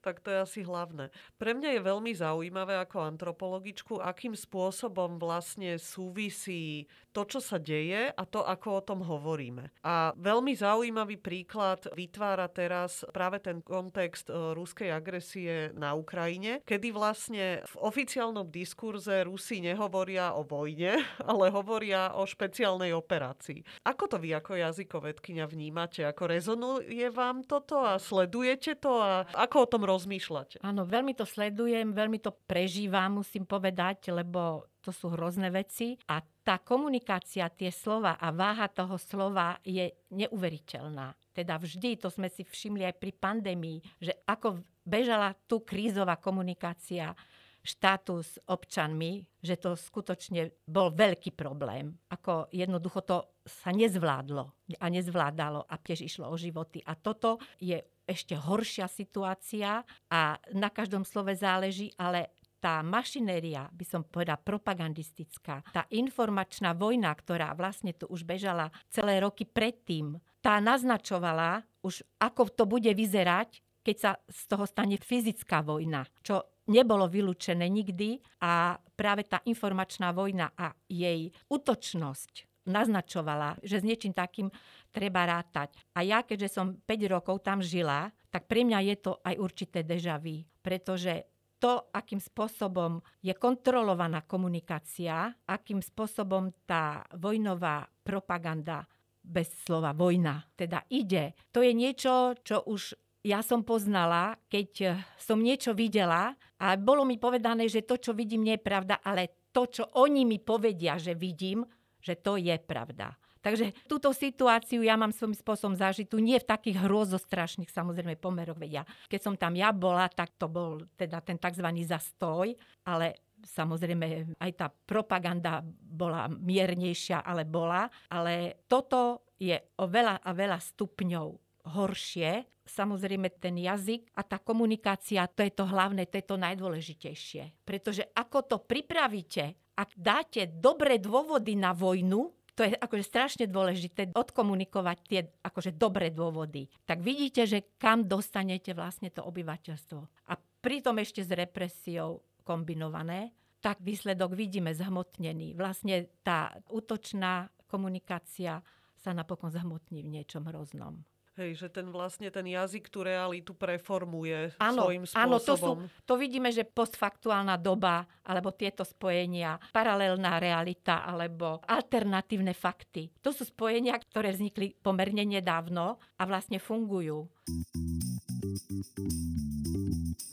Tak to je asi hlavné. Pre mňa je veľmi zaujímavé ako antropologičku, akým spôsobom vlastne súvisí to, čo sa deje a to, ako o tom hovoríme. A veľmi zaujímavý príklad vytvára teraz práve ten kontext ruskej agresie na Ukrajine, kedy vlastne v oficiálnom diskurze Rusi nehovoria o vojne, ale hovoria o špeciálnej operácii. Ako to vy ako jazykovedkyňa vnímate? Ako rezonuje vám toto a sledujete to a ako o tom rozmýšľate? Áno, veľmi to sledujem, veľmi to prežívam, musím povedať, lebo to sú hrozné veci a tá komunikácia, tie slova a váha toho slova je neuveriteľná. Teda vždy, to sme si všimli aj pri pandémii, že ako bežala tu krízová komunikácia štátu s občanmi, že to skutočne bol veľký problém. Ako jednoducho to sa nezvládlo a nezvládalo a tiež išlo o životy. A toto je ešte horšia situácia a na každom slove záleží, ale tá mašinéria, by som povedala, propagandistická, tá informačná vojna, ktorá vlastne tu už bežala celé roky predtým, tá naznačovala už, ako to bude vyzerať, keď sa z toho stane fyzická vojna, čo nebolo vylúčené nikdy a práve tá informačná vojna a jej útočnosť naznačovala, že s niečím takým treba rátať. A ja, keďže som 5 rokov tam žila, tak pre mňa je to aj určité déjà vu, pretože to, akým spôsobom je kontrolovaná komunikácia, akým spôsobom tá vojnová propaganda bez slova vojna teda ide. To je niečo, čo už ja som poznala, keď som niečo videla a bolo mi povedané, že to, čo vidím, nie je pravda, ale to, čo oni mi povedia, že vidím, že to je pravda. Takže túto situáciu ja mám svojím spôsobom zažitú, nie v takých hrozostrašných samozrejme pomeroch. Vedia. Keď som tam ja bola, tak to bol teda ten tzv. Zastoj, ale samozrejme aj tá propaganda bola miernejšia, ale bola. Ale toto je o veľa a veľa stupňov horšie. Samozrejme ten jazyk a tá komunikácia, to je to hlavné, to je to najdôležitejšie. Pretože ako to pripravíte, ak dáte dobré dôvody na vojnu, to je akože strašne dôležité odkomunikovať tie akože dobré dôvody. Tak vidíte, že kam dostanete vlastne to obyvateľstvo. A pritom ešte s represiou kombinované, tak výsledok vidíme zhmotnený. Vlastne tá útočná komunikácia sa napokon zhmotní v niečom hroznom. Hej, že ten vlastne ten jazyk tú realitu preformuje svojím spôsobom. Áno, to vidíme, že postfaktuálna doba, alebo tieto spojenia, paralelná realita, alebo alternatívne fakty. To sú spojenia, ktoré vznikli pomerne nedávno a vlastne fungujú.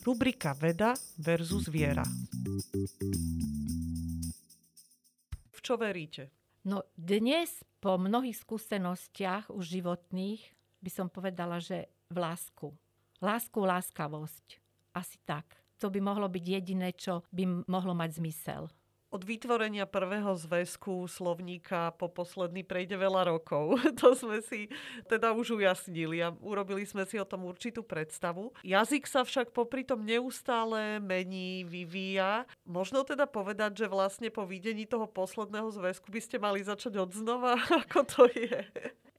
Rubrika Veda versus viera. V čo veríte? No dnes po mnohých skúsenostiach už životných by som povedala, že v lásku. Lásku, láskavosť. Asi tak. To by mohlo byť jediné, čo by mohlo mať zmysel. Od vytvorenia prvého zväzku slovníka po posledný prejde veľa rokov. To sme si teda už ujasnili a urobili sme si o tom určitú predstavu. Jazyk sa však popri tom neustále mení, vyvíja. Možno teda povedať, že vlastne po videní toho posledného zväzku by ste mali začať odznova, ako to je.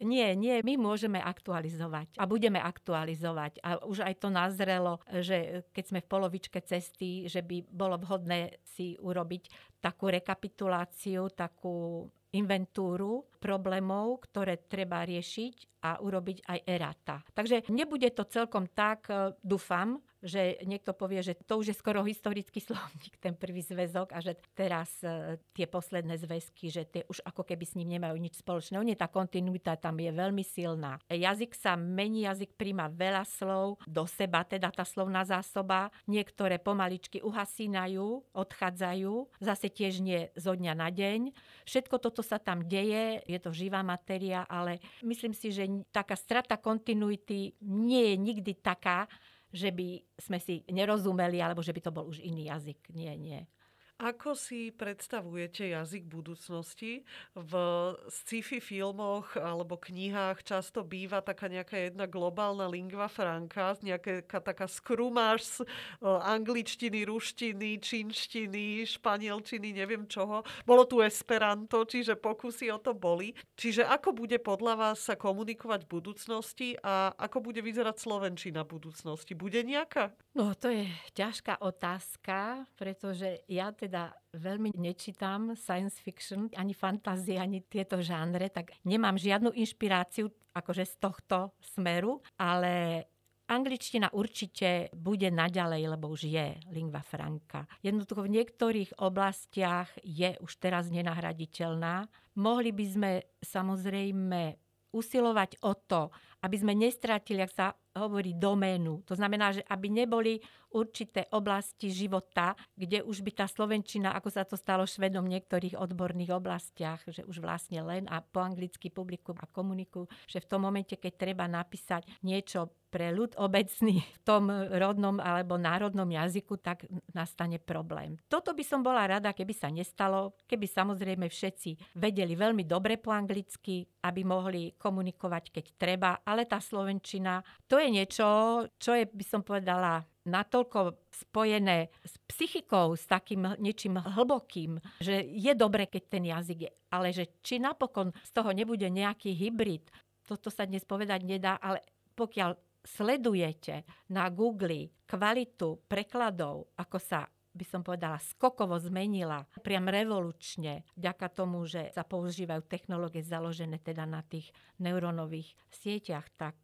Nie, my môžeme aktualizovať a budeme aktualizovať. A už aj to nazrelo, že keď sme v polovičke cesty, že by bolo vhodné si urobiť takú rekapituláciu, takú inventúru problémov, ktoré treba riešiť a urobiť aj errata. Takže nebude to celkom tak, dúfam, že niekto povie, že to už je skoro historický slovník, ten prvý zväzok a že teraz tie posledné zväzky, že tie už ako keby s ním nemajú nič spoločné. Nie, tá kontinuita tam je veľmi silná. Jazyk sa mení, jazyk príjma veľa slov do seba, teda tá slovná zásoba. Niektoré pomaličky uhasínajú, odchádzajú, zase tiež nie zo dňa na deň. Všetko toto sa tam deje, je to živá matéria, ale myslím si, že taká strata kontinuity nie je nikdy taká, že by sme si nerozumeli, alebo že by to bol už iný jazyk. Nie. Ako si predstavujete jazyk budúcnosti? V sci-fi filmoch alebo knihách často býva taká nejaká jedna globálna lingva franca, nejaká taká skrumáž z angličtiny, ruštiny, čínštiny, španielčiny, neviem čoho. Bolo tu esperanto, čiže pokusy o to boli. Čiže ako bude podľa vás sa komunikovať v budúcnosti a ako bude vyzerať slovenčina v budúcnosti? Bude nejaká? No, to je ťažká otázka, pretože ja teda veľmi nečítam science fiction, ani fantázie, ani tieto žánre, tak nemám žiadnu inšpiráciu akože z tohto smeru, ale angličtina určite bude naďalej, lebo už je lingva franca. Jednoducho v niektorých oblastiach je už teraz nenahraditeľná. Mohli by sme samozrejme usilovať o to, aby sme nestratili, ak sa hovorí, doménu. To znamená, že aby neboli určité oblasti života, kde už by tá slovenčina, ako sa to stalo Švedom v niektorých odborných oblastiach, že už vlastne len a po anglicky publikujú a komunikujú, že v tom momente, keď treba napísať niečo pre ľud obecný v tom rodnom alebo národnom jazyku, tak nastane problém. Toto by som bola rada, keby sa nestalo, keby samozrejme všetci vedeli veľmi dobre po anglicky, aby mohli komunikovať, keď treba, ale tá slovenčina, to je niečo, čo je, by som povedala, natoľko spojené s psychikou, s takým niečím hlbokým, že je dobre, keď ten jazyk je. Ale že či napokon z toho nebude nejaký hybrid, toto sa dnes povedať nedá, ale pokiaľ sledujete na Google kvalitu prekladov, ako sa, by som povedala, skokovo zmenila, priam revolučne, vďaka tomu, že sa používajú technológie založené teda na tých neurónových sieťach, tak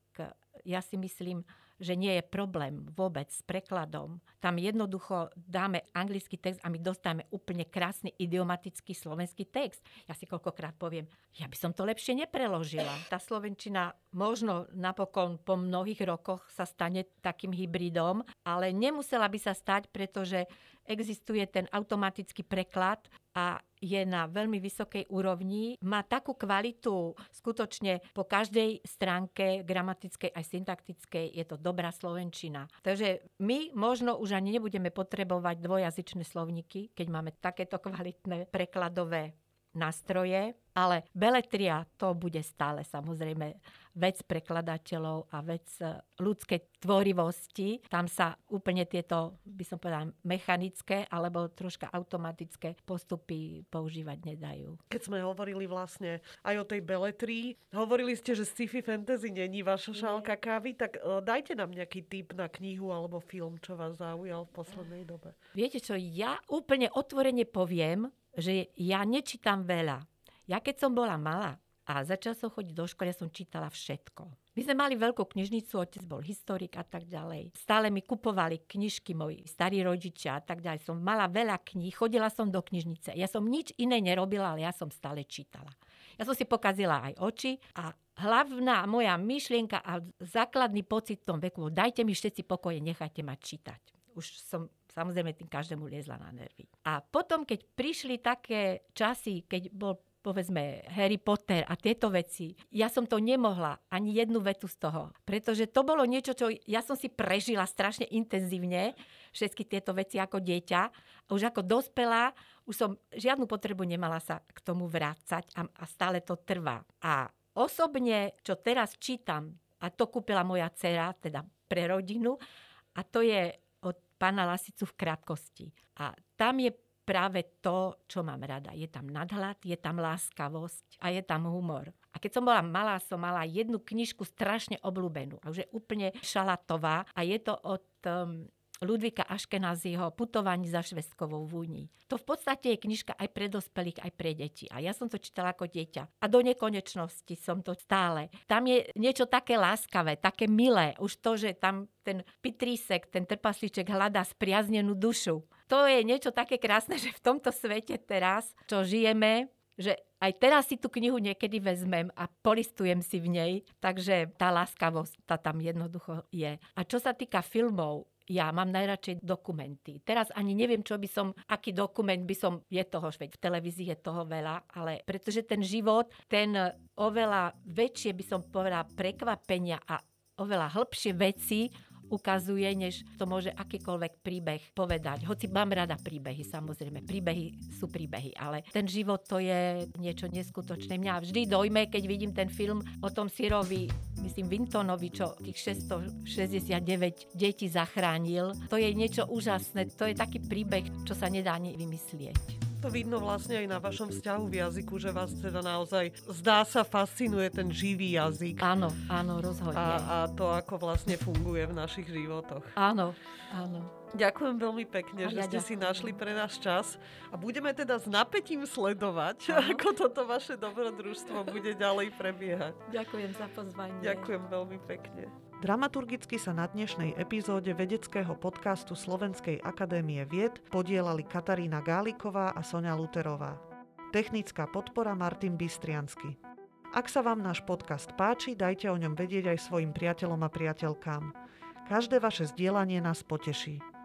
ja si myslím, že nie je problém vôbec s prekladom. Tam jednoducho dáme anglický text a my dostávame úplne krásny idiomatický slovenský text. Ja si koľkokrát poviem, ja by som to lepšie nepreložila. Tá slovenčina možno napokon po mnohých rokoch sa stane takým hybridom, ale nemusela by sa stať, pretože existuje ten automatický preklad a je na veľmi vysokej úrovni. Má takú kvalitu skutočne po každej stránke gramatickej aj syntaktickej. Je to dobrá slovenčina. Takže my možno už ani nebudeme potrebovať dvojjazyčné slovníky, keď máme takéto kvalitné prekladové nástroje, ale beletria to bude stále samozrejme vec prekladateľov a vec ľudskej tvorivosti. Tam sa úplne tieto, by som povedala, mechanické alebo troška automatické postupy používať nedajú. Keď sme hovorili vlastne aj o tej beletrii, hovorili ste, že sci-fi fantasy není vaša šálka kávy, tak dajte nám nejaký tip na knihu alebo film, čo vás zaujal v poslednej dobe. Viete čo, ja úplne otvorene poviem, že ja nečítam veľa. Ja keď som bola malá a začala som chodiť do školy, ja som čítala všetko. My sme mali veľkú knižnicu, otec bol historik a tak ďalej. Stále mi kupovali knižky moji starí rodičia a tak ďalej. Som mala veľa kníh, chodila som do knižnice. Ja som nič iné nerobila, ale ja som stále čítala. Ja som si pokazila aj oči a hlavná moja myšlienka a základný pocit v tom veku, dajte mi všetci pokoje, nechajte ma čítať. Už som samozrejme tým každému liezla na nervy. A potom, keď prišli také časy, keď bol, povedzme, Harry Potter a tieto veci, ja som to nemohla, ani jednu vetu z toho. Pretože to bolo niečo, čo ja som si prežila strašne intenzívne, všetky tieto veci ako dieťa. Už ako dospelá, už som žiadnu potrebu nemala sa k tomu vrácať a stále to trvá. A osobne, čo teraz čítam, a to kúpila moja dcera, teda pre rodinu, a to je od pána Lasicu v krátkosti. A tam je práve to, čo mám rada. Je tam nadhľad, je tam láskavosť a je tam humor. A keď som bola malá, som mala jednu knižku strašne obľúbenú. A už je úplne šalatová. A je to od Ludvíka Askenazyho Putovanie za Švédskovou vúni. To v podstate je knižka aj pre dospelých, aj pre deti. A ja som to čítala ako dieťa. A do nekonečnosti som to stále. Tam je niečo také láskavé, také milé. Už to, že tam ten pitrísek, ten trpaslíček hľadá spriaznenú dušu. To je niečo také krásne, že v tomto svete teraz, čo žijeme, že aj teraz si tú knihu niekedy vezmem a polistujem si v nej. Takže tá láskavosť, tá tam jednoducho je. A čo sa týka filmov, ja mám najradšej dokumenty. Teraz ani neviem, aký dokument by som, je toho, veď v televízii je toho veľa, ale pretože ten život, ten oveľa väčšie, by som povedala, prekvapenia a oveľa hĺbšie veci ukazuje, než to môže akýkoľvek príbeh povedať. Hoci mám rada príbehy, samozrejme. Príbehy sú príbehy, ale ten život to je niečo neskutočné. Mňa vždy dojme, keď vidím ten film o tom sirovi, myslím Vintonovi, čo tých 669 detí zachránil. To je niečo úžasné. To je taký príbeh, čo sa nedá ani vymyslieť. To vidno vlastne aj na vašom vzťahu v jazyku, že vás teda naozaj, zdá sa, fascinuje ten živý jazyk. Áno, áno, rozhodne. A to, ako vlastne funguje v našich životoch. Áno, áno. Ďakujem veľmi pekne, že ste si našli pre náš čas a budeme teda s napätím sledovať, ako toto vaše dobrodružstvo bude ďalej prebiehať. Ďakujem za pozvanie. Ďakujem veľmi pekne. Dramaturgicky sa na dnešnej epizóde vedeckého podcastu Slovenskej akadémie vied podielali Katarína Gáliková a Sonia Luterová. Technická podpora Martin Bystriansky. Ak sa vám náš podcast páči, dajte o ňom vedieť aj svojim priateľom a priateľkám. Každé vaše zdieľanie nás poteší.